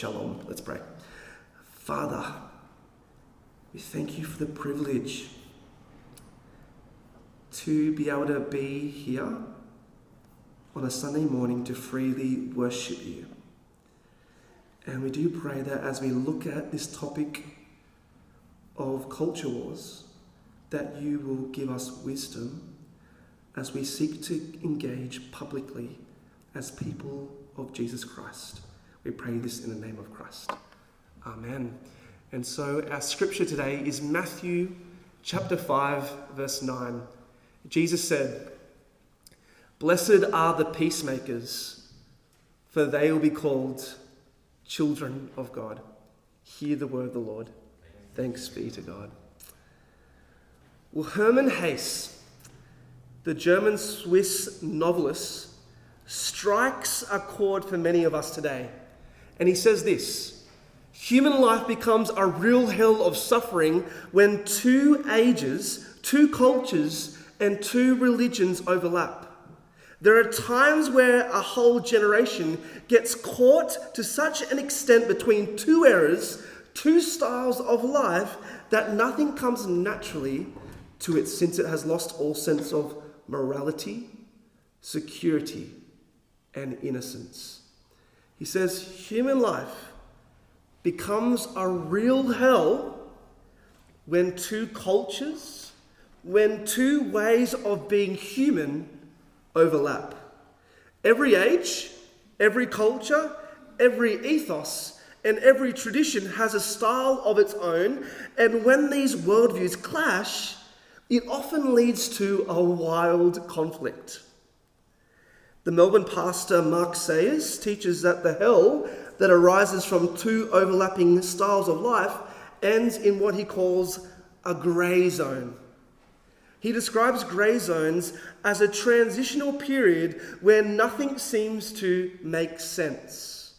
shalom. Let's pray. Father, we thank you for the privilege to be able to be here on a Sunday morning to freely worship you. And we do pray that as we look at this topic of culture wars, that you will give us wisdom as we seek to engage publicly as people of Jesus Christ. We pray this in the name of Christ. Amen. And so our scripture today is Matthew chapter 5, verse 9. Jesus said, "Blessed are the peacemakers, for they will be called children of God." Hear the word of the Lord. Thanks be to God. Well, Hermann Hesse, the German-Swiss novelist, strikes a chord for many of us today. And he says this: human life becomes a real hell of suffering when two ages, two cultures, and two religions overlap. There are times where a whole generation gets caught to such an extent between two eras, two styles of life, that nothing comes naturally to it, since it has lost all sense of morality, security, and innocence. He says human life becomes a real hell when two cultures, when two ways of being human overlap. Every age, every culture, every ethos, and every tradition has a style of its own, and when these worldviews clash, it often leads to a wild conflict. The Melbourne pastor Mark Sayers teaches that the hell that arises from two overlapping styles of life ends in what he calls a grey zone. He describes grey zones as a transitional period where nothing seems to make sense.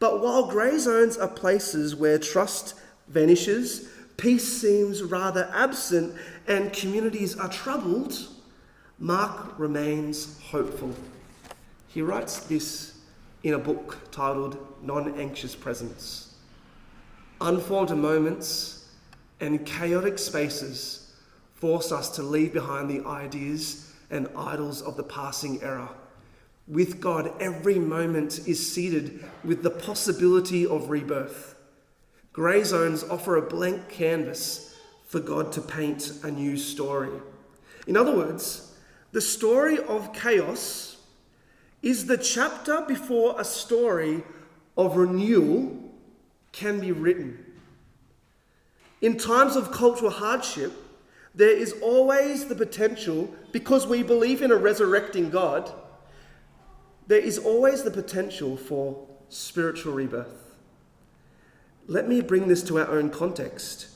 But while grey zones are places where trust vanishes, peace seems rather absent, and communities are troubled, Mark remains hopeful. He writes this in a book titled Non-Anxious Presence. Unformed moments and chaotic spaces force us to leave behind the ideas and idols of the passing era. With God, every moment is seeded with the possibility of rebirth. Grey zones offer a blank canvas for God to paint a new story. In other words, the story of chaos is the chapter before a story of renewal can be written. In times of cultural hardship, there is always the potential, because we believe in a resurrecting God, there is always the potential for spiritual rebirth. Let me bring this to our own context.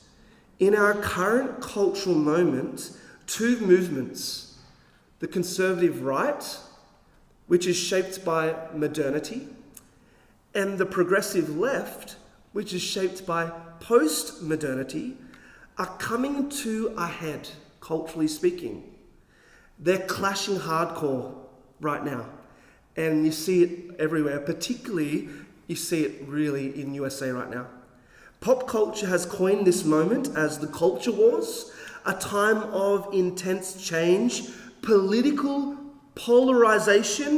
In our current cultural moment, two movements, the conservative right, which is shaped by modernity, and the progressive left, which is shaped by post-modernity, are coming to a head, culturally speaking. They're clashing hardcore right now. And you see it everywhere, particularly you see it really in USA right now. Pop culture has coined this moment as the culture wars, a time of intense change, political polarization,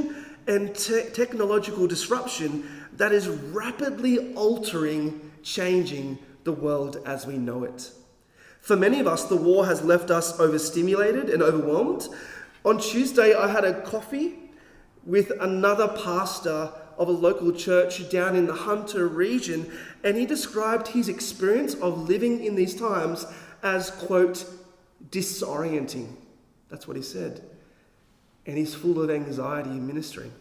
and technological disruption that is rapidly altering, changing the world as we know it. For many of us, the war has left us overstimulated and overwhelmed. On Tuesday, I had a coffee with another pastor of a local church down in the Hunter region, and he described his experience of living in these times as, quote, disorienting. That's what he said. And he's full of anxiety in ministering.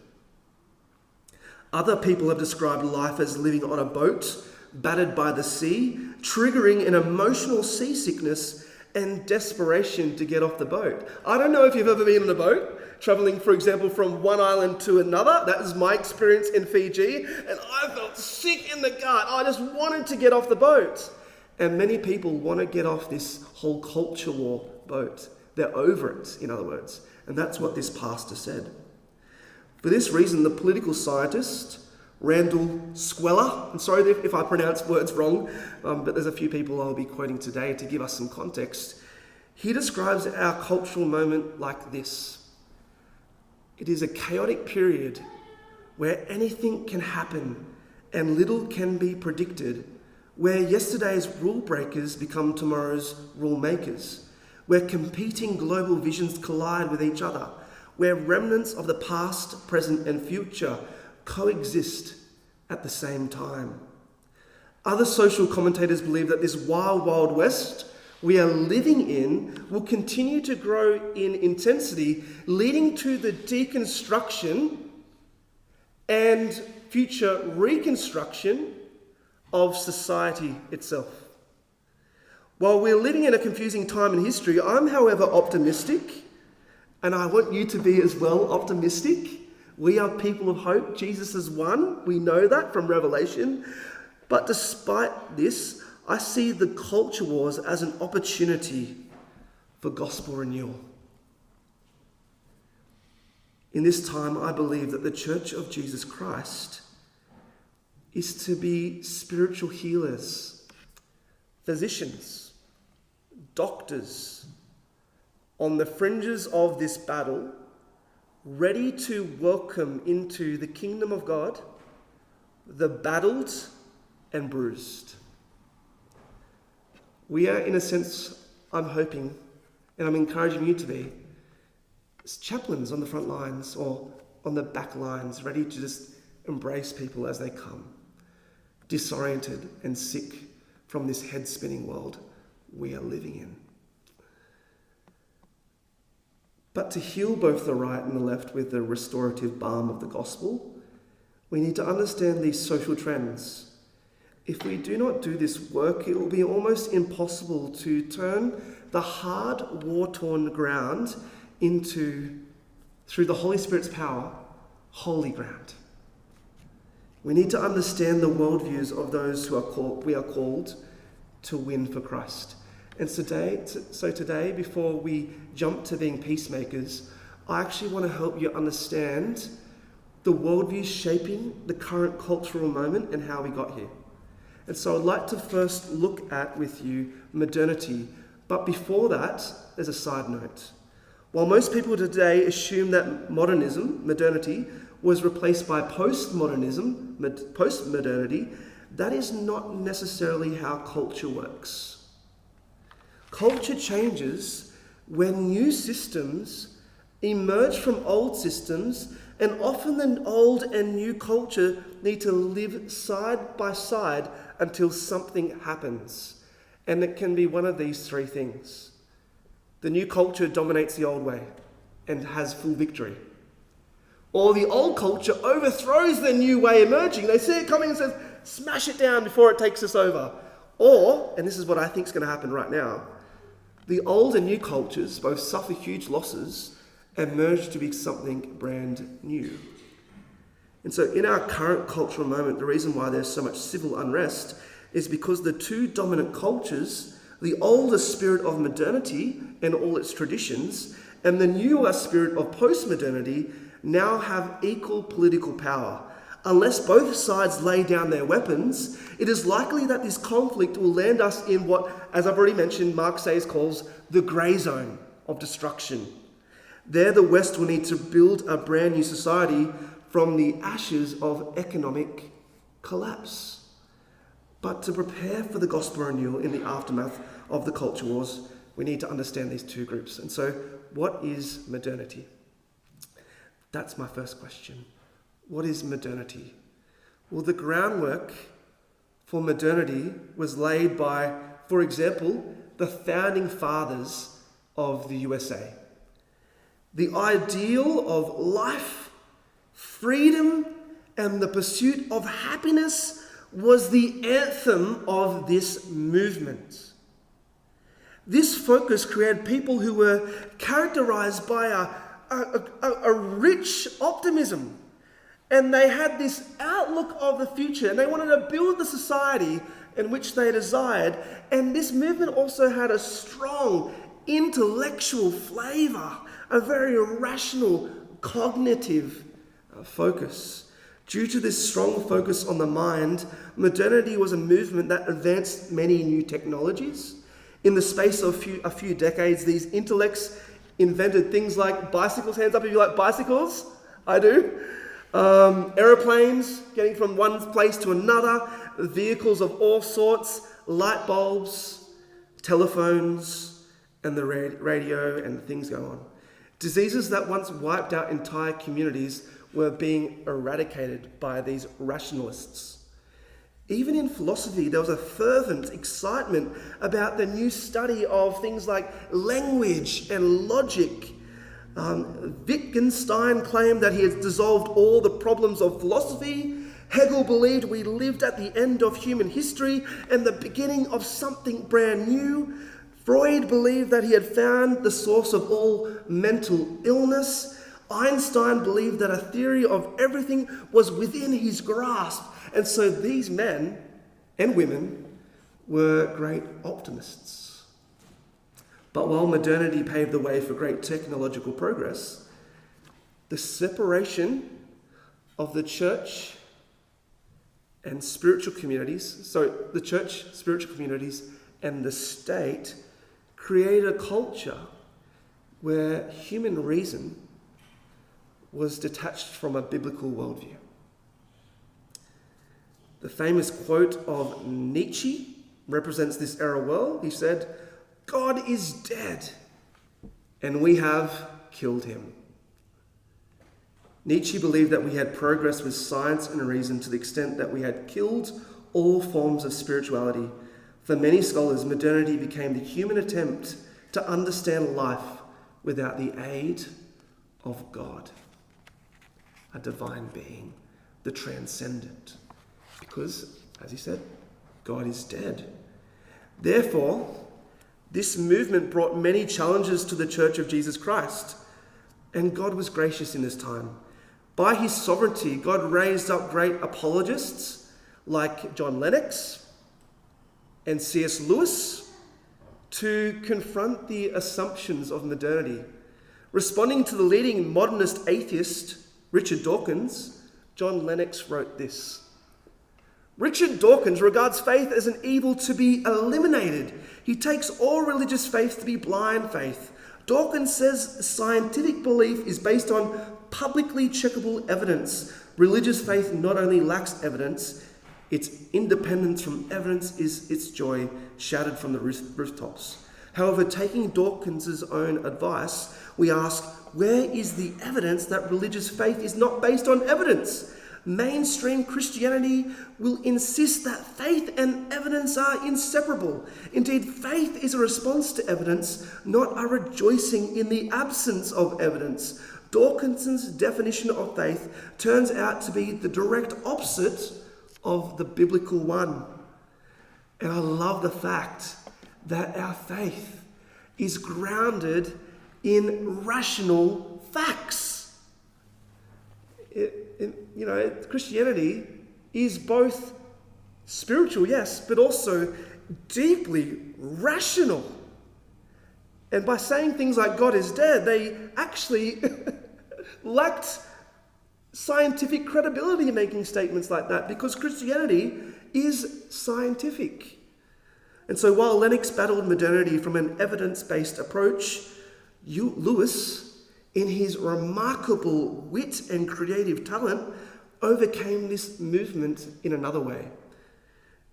Other people have described life as living on a boat, battered by the sea, triggering an emotional seasickness and desperation to get off the boat. I don't know if you've ever been on a boat, traveling, for example, from one island to another. That was my experience in Fiji, and I felt sick in the gut. I just wanted to get off the boat. And many people want to get off this whole culture war boat. They're over it, in other words. And that's what this pastor said. For this reason, the political scientist Randall Schweller. I'm sorry if I pronounce words wrong, but there's a few people I'll be quoting today to give us some context. He describes our cultural moment like this. It is a chaotic period where anything can happen and little can be predicted, where yesterday's rule breakers become tomorrow's rule makers, where competing global visions collide with each other, where remnants of the past, present, and future coexist at the same time. Other social commentators believe that this wild, wild west we are living in will continue to grow in intensity, leading to the deconstruction and future reconstruction of society itself. While we're living in a confusing time in history, I'm, however, optimistic, and I want you to be as well optimistic. We are people of hope. Jesus is one. We know that from Revelation. But despite this, I see the culture wars as an opportunity for gospel renewal. In this time, I believe that the Church of Jesus Christ is to be spiritual healers, physicians, doctors, on the fringes of this battle, ready to welcome into the kingdom of God the battled and bruised. We are, in a sense, I'm hoping, and I'm encouraging you to be, chaplains on the front lines or on the back lines, ready to just embrace people as they come, disoriented and sick from this head-spinning world we are living in. But to heal both the right and the left with the restorative balm of the gospel, we need to understand these social trends. If we do not do this work, it will be almost impossible to turn the hard, war-torn ground into, through the Holy Spirit's power, holy ground. We need to understand the worldviews of those who are called, we are called to win for Christ. And today, before we jump to being peacemakers, I actually want to help you understand the worldviews shaping the current cultural moment and how we got here. And so I'd like to first look at with you modernity. But before that, there's a side note. While most people today assume that modernism, modernity, was replaced by postmodernism, postmodernity, that is not necessarily how culture works. Culture changes when new systems emerge from old systems, and often the old and new culture need to live side by side until something happens. And it can be one of these three things. The new culture dominates the old way and has full victory. Or the old culture overthrows the new way emerging. They see it coming and says, smash it down before it takes us over. Or, and this is what I think is going to happen right now, the old and new cultures both suffer huge losses and merge to be something brand new. And so in our current cultural moment, the reason why there's so much civil unrest is because the two dominant cultures, the older spirit of modernity and all its traditions, and the newer spirit of postmodernity now have equal political power. Unless both sides lay down their weapons, it is likely that this conflict will land us in what, as I've already mentioned, Mark Sayers calls the grey zone of destruction. There, the West will need to build a brand new society from the ashes of economic collapse. But to prepare for the gospel renewal in the aftermath of the culture wars, we need to understand these two groups. And so, what is modernity? That's my first question. What is modernity? Well, the groundwork for modernity was laid by, for example, the founding fathers of the USA. The ideal of life, freedom, and the pursuit of happiness was the anthem of this movement. This focus created people who were characterized by a rich optimism, and they had this outlook of the future, and they wanted to build the society in which they desired. And this movement also had a strong intellectual flavor, a very rational, cognitive focus. Due to this strong focus on the mind, modernity was a movement that advanced many new technologies. In the space of a few decades, these intellects invented things like bicycles. Hands up if you like bicycles. I do. Aeroplanes, getting from one place to another, vehicles of all sorts, light bulbs, telephones, and the radio, and things go on. Diseases that once wiped out entire communities were being eradicated by these rationalists. Even in philosophy, there was a fervent excitement about the new study of things like language and logic. Wittgenstein claimed that he had dissolved all the problems of philosophy. Hegel believed we lived at the end of human history and the beginning of something brand new. Freud believed that he had found the source of all mental illness. Einstein believed that a theory of everything was within his grasp. And so these men and women were great optimists. But while modernity paved the way for great technological progress, the separation of the church and spiritual communities, and the state created a culture where human reason was detached from a biblical worldview. The famous quote of Nietzsche represents this era well. He said, "God is dead, and we have killed him." Nietzsche believed that we had progressed with science and reason to the extent that we had killed all forms of spirituality. For many scholars, modernity became the human attempt to understand life without the aid of God, a divine being, the transcendent. Because, as he said, God is dead. Therefore, this movement brought many challenges to the Church of Jesus Christ. And God was gracious in this time. By his sovereignty, God raised up great apologists like John Lennox and C.S. Lewis to confront the assumptions of modernity. Responding to the leading modernist atheist, Richard Dawkins, John Lennox wrote this. Richard Dawkins regards faith as an evil to be eliminated. He takes all religious faith to be blind faith. Dawkins says scientific belief is based on publicly checkable evidence. Religious faith not only lacks evidence, its independence from evidence is its joy shouted from the rooftops. However, taking Dawkins' own advice, we ask, where is the evidence that religious faith is not based on evidence? Mainstream Christianity will insist that faith and evidence are inseparable. Indeed, faith is a response to evidence, not a rejoicing in the absence of evidence. Dawkins's definition of faith turns out to be the direct opposite of the biblical one. And I love the fact that our faith is grounded in rational facts. Christianity is both spiritual, yes, but also deeply rational. And by saying things like God is dead, they actually lacked scientific credibility in making statements like that, because Christianity is scientific. And so while Lennox battled modernity from an evidence-based approach, Lewis, in his remarkable wit and creative talent, overcame this movement in another way.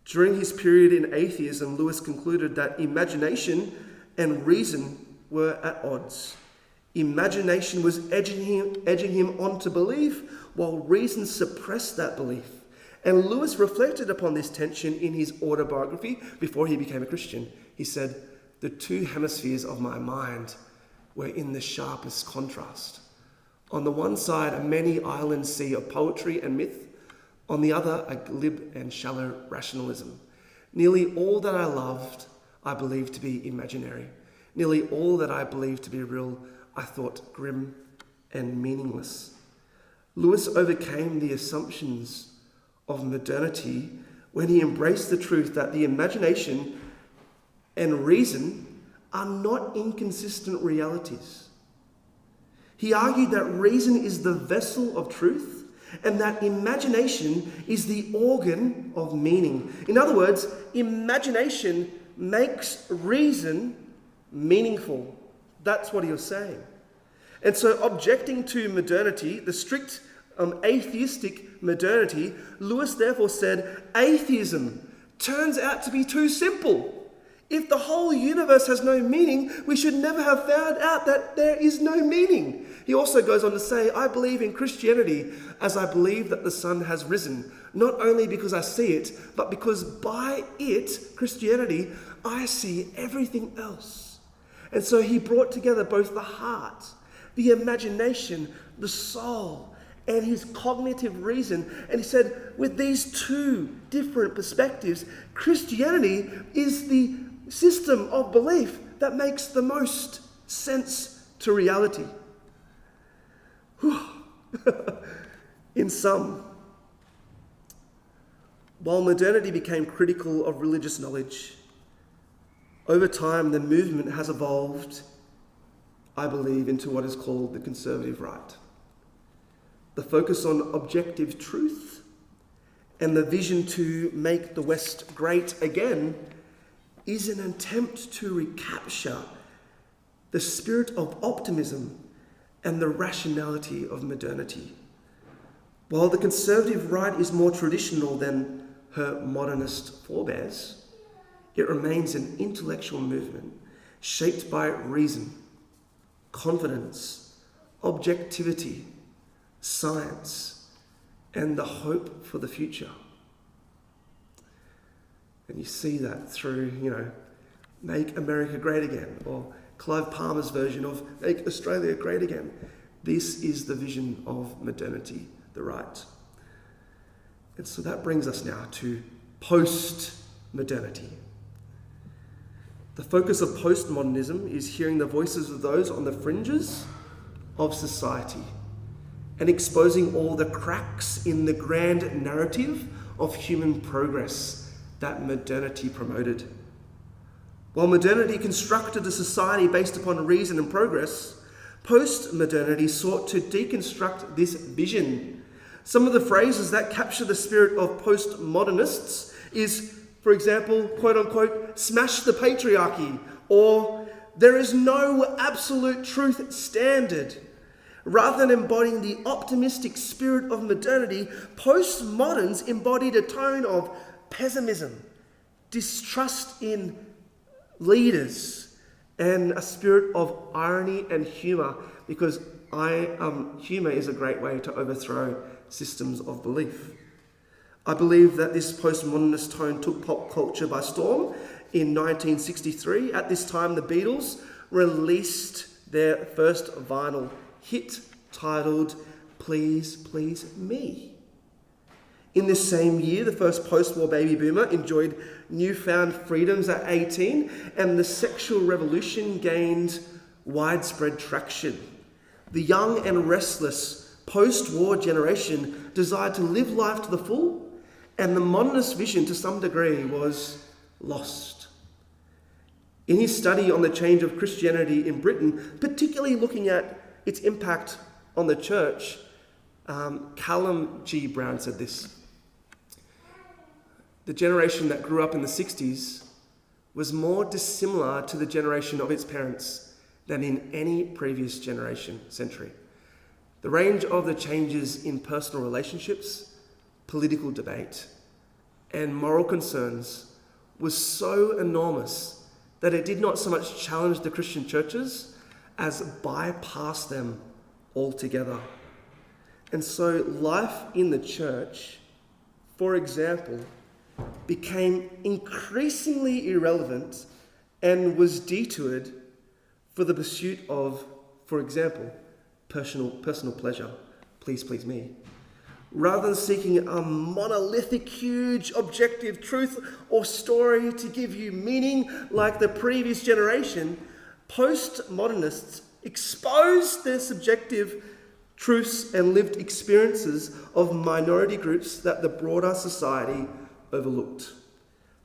During his period in atheism, Lewis concluded that imagination and reason were at odds. Imagination was edging him on to belief, while reason suppressed that belief. And Lewis reflected upon this tension in his autobiography before he became a Christian. He said, "The two hemispheres of my mind were in the sharpest contrast. On the one side, a many island sea of poetry and myth. On the other, a glib and shallow rationalism. Nearly all that I loved, I believed to be imaginary. Nearly all that I believed to be real, I thought grim and meaningless." Lewis overcame the assumptions of modernity when he embraced the truth that the imagination and reason are not inconsistent realities. He argued that reason is the vessel of truth and that imagination is the organ of meaning. In other words, imagination makes reason meaningful. That's what he was saying. And so, objecting to modernity, the strict atheistic modernity, Lewis therefore said, atheism turns out to be too simple. If the whole universe has no meaning, we should never have found out that there is no meaning. He also goes on to say, I believe in Christianity as I believe that the sun has risen, not only because I see it, but because by it, Christianity, I see everything else. And so he brought together both the heart, the imagination, the soul, and his cognitive reason. And he said, with these two different perspectives, Christianity is the system of belief that makes the most sense to reality. In sum, while modernity became critical of religious knowledge, over time the movement has evolved, I believe, into what is called the conservative right. The focus on objective truth and the vision to make the West great again is an attempt to recapture the spirit of optimism and the rationality of modernity. While the conservative right is more traditional than her modernist forebears, it remains an intellectual movement shaped by reason, confidence, objectivity, science, and the hope for the future. And you see that through, Make America Great Again, or Clive Palmer's version of Make Australia Great Again. This is the vision of modernity, the right. And so that brings us now to post-modernity. The focus of postmodernism is hearing the voices of those on the fringes of society and exposing all the cracks in the grand narrative of human progress that modernity promoted. While modernity constructed a society based upon reason and progress, postmodernity sought to deconstruct this vision. Some of the phrases that capture the spirit of postmodernists is, for example, quote unquote, smash the patriarchy, or there is no absolute truth standard. Rather than embodying the optimistic spirit of modernity, postmoderns embodied a tone of pessimism, distrust in leaders, and a spirit of irony and humour, because humour is a great way to overthrow systems of belief. I believe that this postmodernist tone took pop culture by storm in 1963. At this time, the Beatles released their first vinyl hit titled Please, Please Me. In this same year, the first post-war baby boomer enjoyed newfound freedoms at 18, and the sexual revolution gained widespread traction. The young and restless post-war generation desired to live life to the full, and the modernist vision, to some degree, was lost. In his study on the change of Christianity in Britain, particularly looking at its impact on the church, Callum G. Brown said this: the generation that grew up in the 60s was more dissimilar to the generation of its parents than in any previous century. The range of the changes in personal relationships, political debate, and moral concerns was so enormous that it did not so much challenge the Christian churches as bypass them altogether. And so life in the church, for example, became increasingly irrelevant and was detoured for the pursuit of, for example, personal pleasure, please, please me. Rather than seeking a monolithic, huge, objective truth or story to give you meaning like the previous generation, postmodernists exposed their subjective truths and lived experiences of minority groups that the broader society overlooked.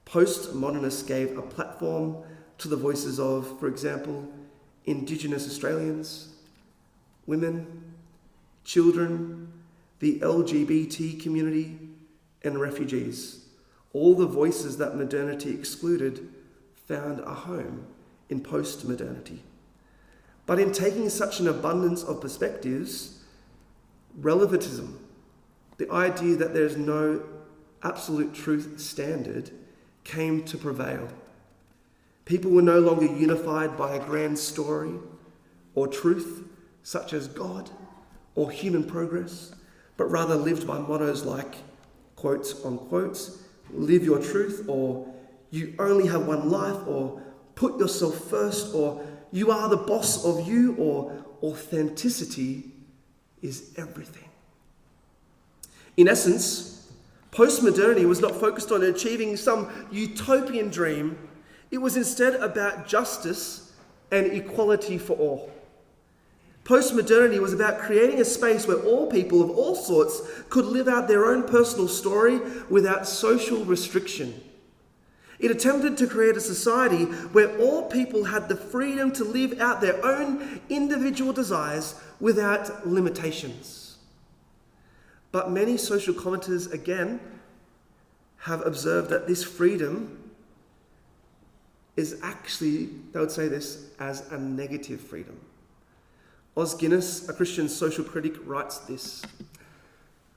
Postmodernists gave a platform to the voices of, for example, Indigenous Australians, women, children, the LGBT community, and refugees. All the voices that modernity excluded found a home in post-modernity. But in taking such an abundance of perspectives, relativism, the idea that there's no absolute truth standard, came to prevail. People were no longer unified by a grand story or truth such as God or human progress, but rather lived by mottos like, quotes on quotes, live your truth, or you only have one life, or put yourself first, or you are the boss of you, or authenticity is everything. In essence, postmodernity was not focused on achieving some utopian dream. It was instead about justice and equality for all. Postmodernity was about creating a space where all people of all sorts could live out their own personal story without social restriction. It attempted to create a society where all people had the freedom to live out their own individual desires without limitations. But many social commenters, again, have observed that this freedom is actually, they would say this, as a negative freedom. Os Guinness, a Christian social critic, writes this: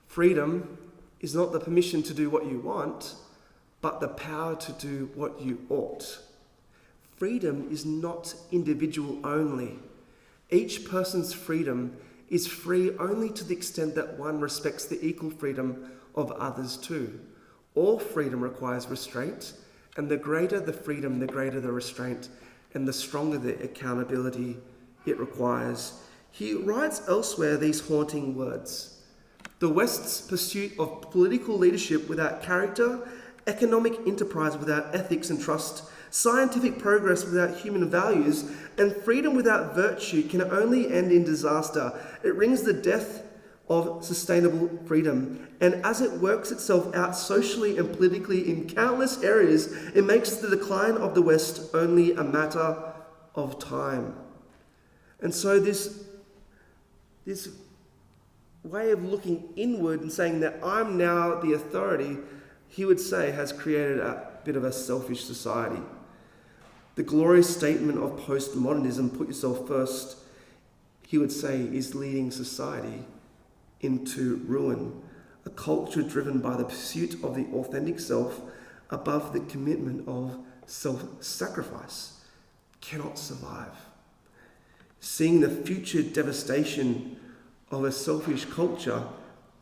freedom is not the permission to do what you want, but the power to do what you ought. Freedom is not individual only. Each person's freedom is free only to the extent that one respects the equal freedom of others too. All freedom requires restraint, and the greater the freedom, the greater the restraint, and the stronger the accountability it requires. He writes elsewhere these haunting words: the West's pursuit of political leadership without character, economic enterprise without ethics and trust, scientific progress without human values, and freedom without virtue can only end in disaster. It rings the death of sustainable freedom, and as it works itself out socially and politically in countless areas, it makes the decline of the West only a matter of time. And so this way of looking inward and saying that I'm now the authority, he would say, has created a bit of a selfish society. The glorious statement of postmodernism, put yourself first, he would say, is leading society into ruin. A culture driven by the pursuit of the authentic self above the commitment of self-sacrifice cannot survive. Seeing the future devastation of a selfish culture,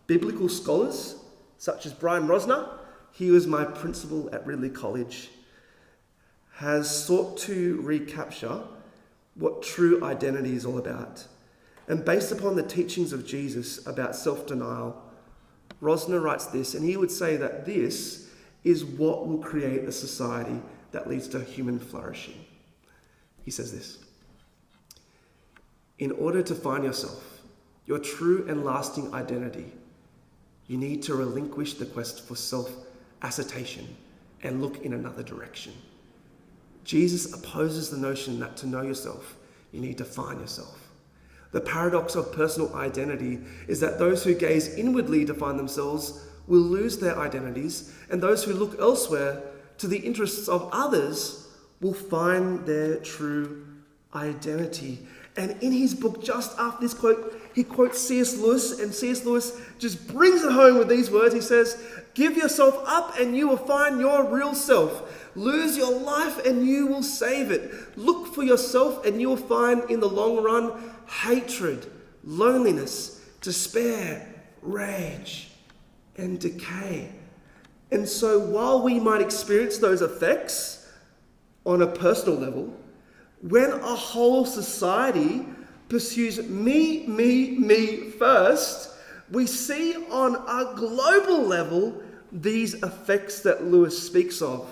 biblical scholars such as Brian Rosner, he was my principal at Ridley College, has sought to recapture what true identity is all about. And based upon the teachings of Jesus about self-denial, Rosner writes this, and he would say that this is what will create a society that leads to human flourishing. He says this: in order to find yourself, your true and lasting identity, you need to relinquish the quest for self-assertion and look in another direction. Jesus opposes the notion that to know yourself, you need to find yourself. The paradox of personal identity is that those who gaze inwardly to find themselves will lose their identities, and those who look elsewhere to the interests of others will find their true identity. And in his book, just after this quote, he quotes C.S. Lewis, and C.S. Lewis just brings it home with these words. He says, "Give yourself up and you will find your real self. Lose your life and you will save it. Look for yourself and you will find in the long run hatred, loneliness, despair, rage, and decay." And so while we might experience those effects on a personal level, when a whole society pursues me, me, me first, we see on a global level these effects that Lewis speaks of.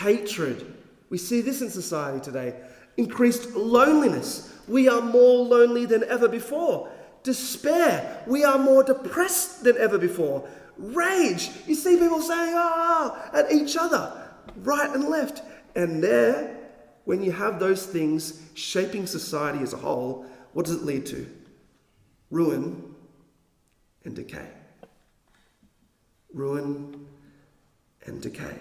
Hatred. We see this in society today. Increased loneliness. We are more lonely than ever before. Despair. We are more depressed than ever before. Rage. You see people saying, ah, at each other, right and left. And there, when you have those things shaping society as a whole, what does it lead to? Ruin and decay. Ruin and decay.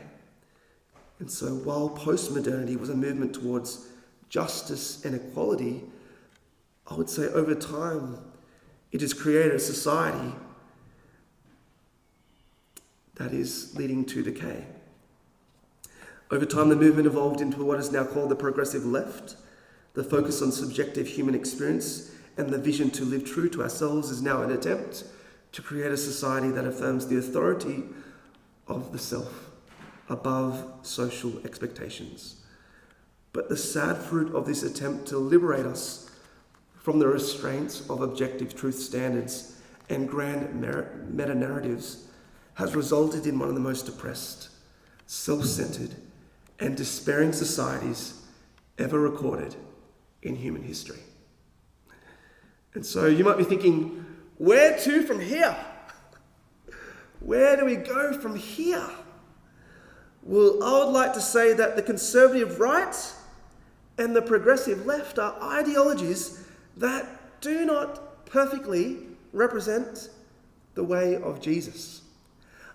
And so while postmodernity was a movement towards justice and equality, I would say over time it has created a society that is leading to decay. Over time, the movement evolved into what is now called the progressive left. The focus on subjective human experience and the vision to live true to ourselves is now an attempt to create a society that affirms the authority of the self above social expectations. But the sad fruit of this attempt to liberate us from the restraints of objective truth standards and grand meta-narratives has resulted in one of the most depressed, self-centered, and despairing societies ever recorded in human history. And so you might be thinking, where to from here? Where do we go from here? Well, I would like to say that the conservative right and the progressive left are ideologies that do not perfectly represent the way of Jesus.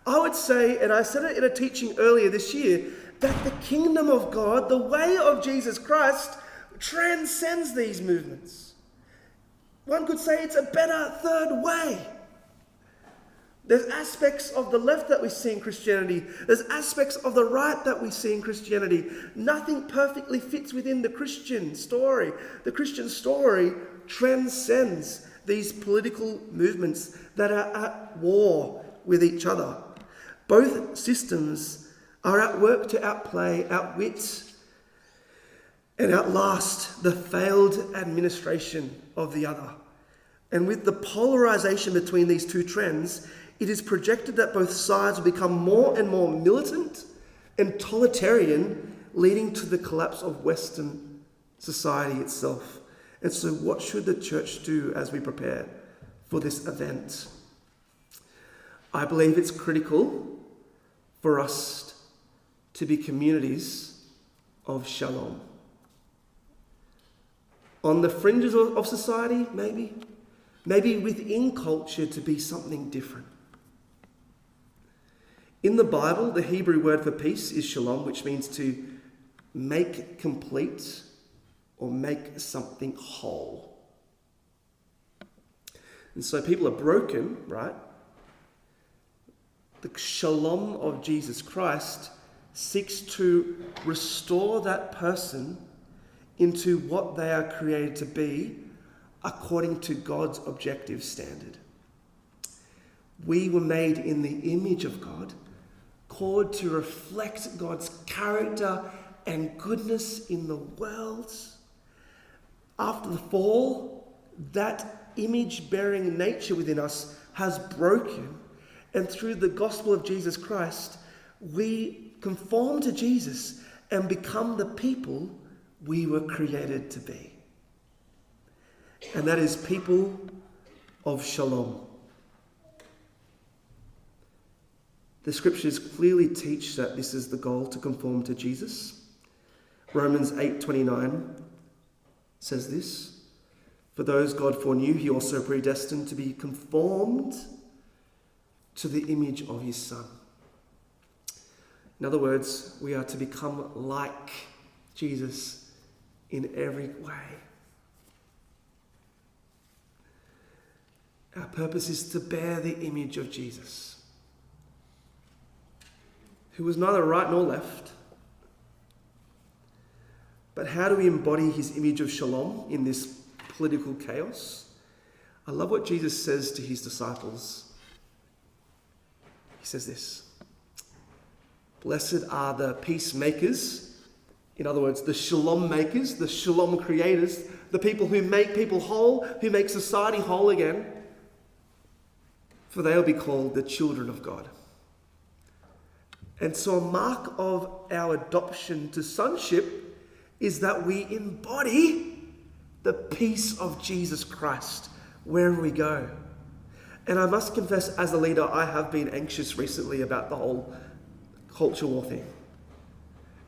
I would say, and I said it in a teaching earlier this year, that the kingdom of God, the way of Jesus Christ, transcends these movements. One could say it's a better third way. There's aspects of the left that we see in Christianity. There's aspects of the right that we see in Christianity. Nothing perfectly fits within the Christian story. The Christian story transcends these political movements that are at war with each other. Both systems are at work to outplay, outwit, and outlast the failed administration of the other. And with the polarization between these two trends, it is projected that both sides will become more and more militant and totalitarian, leading to the collapse of Western society itself. And so what should the church do as we prepare for this event? I believe it's critical for us to be communities of shalom. On the fringes of society, maybe within culture to be something different. In the Bible, the Hebrew word for peace is shalom, which means to make complete or make something whole. And so people are broken, right? The shalom of Jesus Christ seeks to restore that person into what they are created to be, according to God's objective standard. We were made in the image of God, called to reflect God's character and goodness in the world. After the fall, that image-bearing nature within us has broken, and through the gospel of Jesus Christ, we conform to Jesus and become the people we were created to be. And that is people of shalom. The scriptures clearly teach that this is the goal, to conform to Jesus. Romans 8:29 says this: "For those God foreknew, he also predestined to be conformed to the image of his Son." In other words, we are to become like Jesus in every way. Our purpose is to bear the image of Jesus, who was neither right nor left. But how do we embody his image of shalom in this political chaos? I love what Jesus says to his disciples. He says this: "Blessed are the peacemakers," in other words, the shalom makers, the shalom creators, the people who make people whole, who make society whole again, "for they will be called the children of God." And so a mark of our adoption to sonship is that we embody the peace of Jesus Christ wherever we go. And I must confess, as a leader, I have been anxious recently about the whole culture war thing.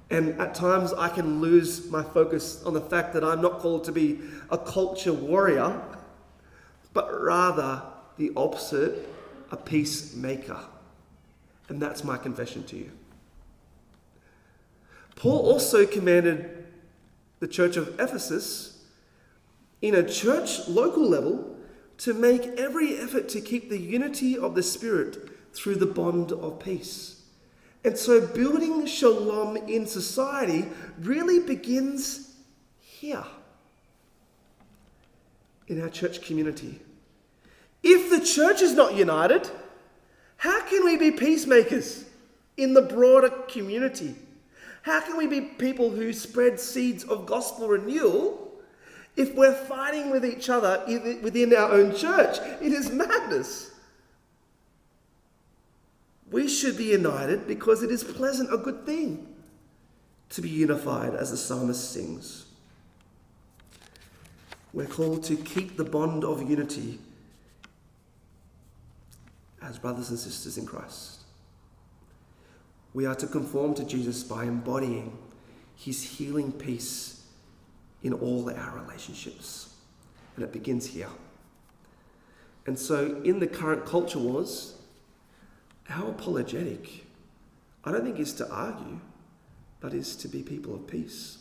And at times I can lose my focus on the fact that I'm not called to be a culture warrior, but rather the opposite, a peacemaker. And that's my confession to you. Paul also commanded the church of Ephesus, in a church local level, to make every effort to keep the unity of the Spirit through the bond of peace. And so building shalom in society really begins here, in our church community. If the church is not united, how can we be peacemakers in the broader community? How can we be people who spread seeds of gospel renewal if we're fighting with each other within our own church? It is madness. We should be united because it is pleasant, a good thing, to be unified, as the psalmist sings. We're called to keep the bond of unity as brothers and sisters in Christ. We are to conform to Jesus by embodying his healing peace in all our relationships. And it begins here. And so in the current culture wars, how apologetic, I don't think, is to argue, but is to be people of peace.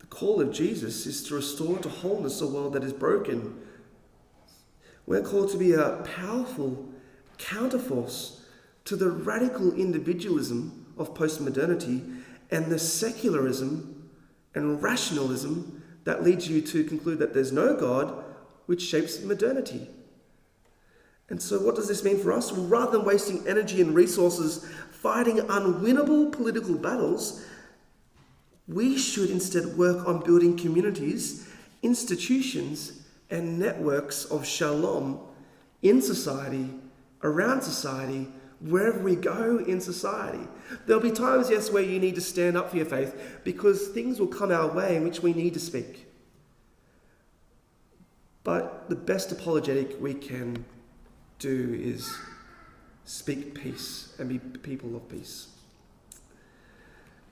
The call of Jesus is to restore to wholeness a world that is broken. We're called to be a powerful counterforce to the radical individualism of postmodernity and the secularism and rationalism that leads you to conclude that there's no God, which shapes modernity. And so what does this mean for us? Well, rather than wasting energy and resources fighting unwinnable political battles, we should instead work on building communities, institutions, and networks of shalom in society, around society, wherever we go in society. There'll be times, yes, where you need to stand up for your faith because things will come our way in which we need to speak. But the best apologetic we can do is speak peace and be people of peace.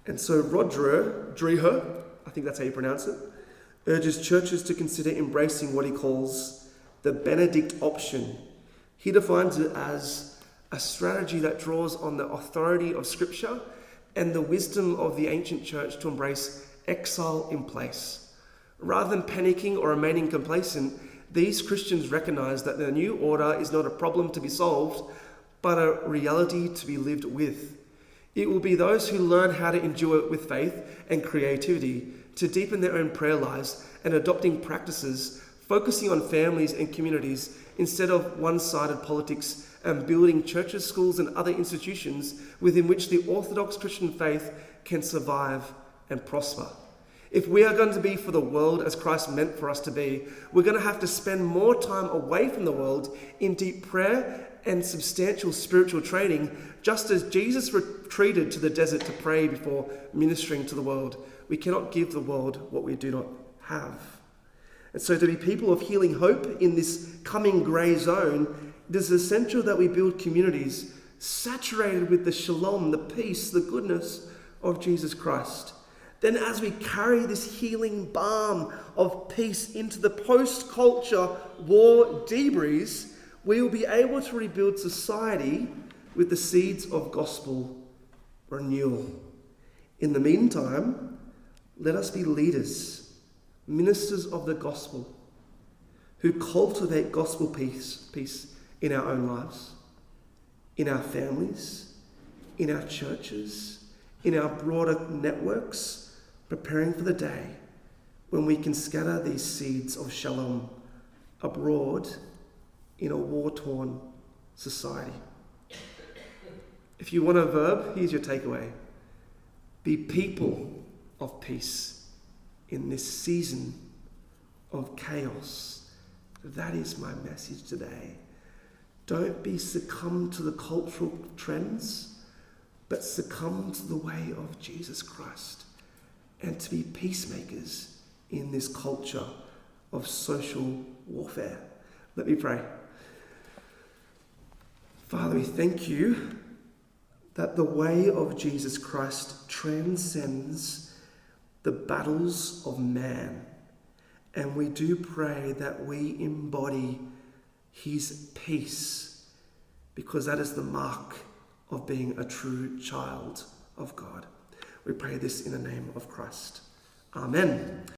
And so Rod Dreher, I think that's how you pronounce it, urges churches to consider embracing what he calls the Benedict option. He defines it as a strategy that draws on the authority of Scripture and the wisdom of the ancient church to embrace exile in place. Rather than panicking or remaining complacent, these Christians recognize that the new order is not a problem to be solved, but a reality to be lived with. It will be those who learn how to endure it with faith and creativity, to deepen their own prayer lives and adopting practices, focusing on families and communities instead of one-sided politics, and building churches, schools, and other institutions within which the Orthodox Christian faith can survive and prosper. If we are going to be for the world as Christ meant for us to be, we're going to have to spend more time away from the world in deep prayer and substantial spiritual training, just as Jesus retreated to the desert to pray before ministering to the world. We cannot give the world what we do not have. And so to be people of healing hope in this coming grey zone, it is essential that we build communities saturated with the shalom, the peace, the goodness of Jesus Christ. Then as we carry this healing balm of peace into the post-culture war debris, we will be able to rebuild society with the seeds of gospel renewal. In the meantime, let us be leaders, ministers of the gospel, who cultivate gospel peace in our own lives, in our families, in our churches, in our broader networks, preparing for the day when we can scatter these seeds of shalom abroad in a war-torn society. If you want a verb, here's your takeaway. Be people of peace in this season of chaos. That is my message today. Don't be succumbed to the cultural trends, but succumb to the way of Jesus Christ, and to be peacemakers in this culture of social warfare. Let me pray. Father, we thank you that the way of Jesus Christ transcends the battles of man And we do pray that we embody his peace, because that is the mark of being a true child of God. We pray this in the name of Christ. Amen.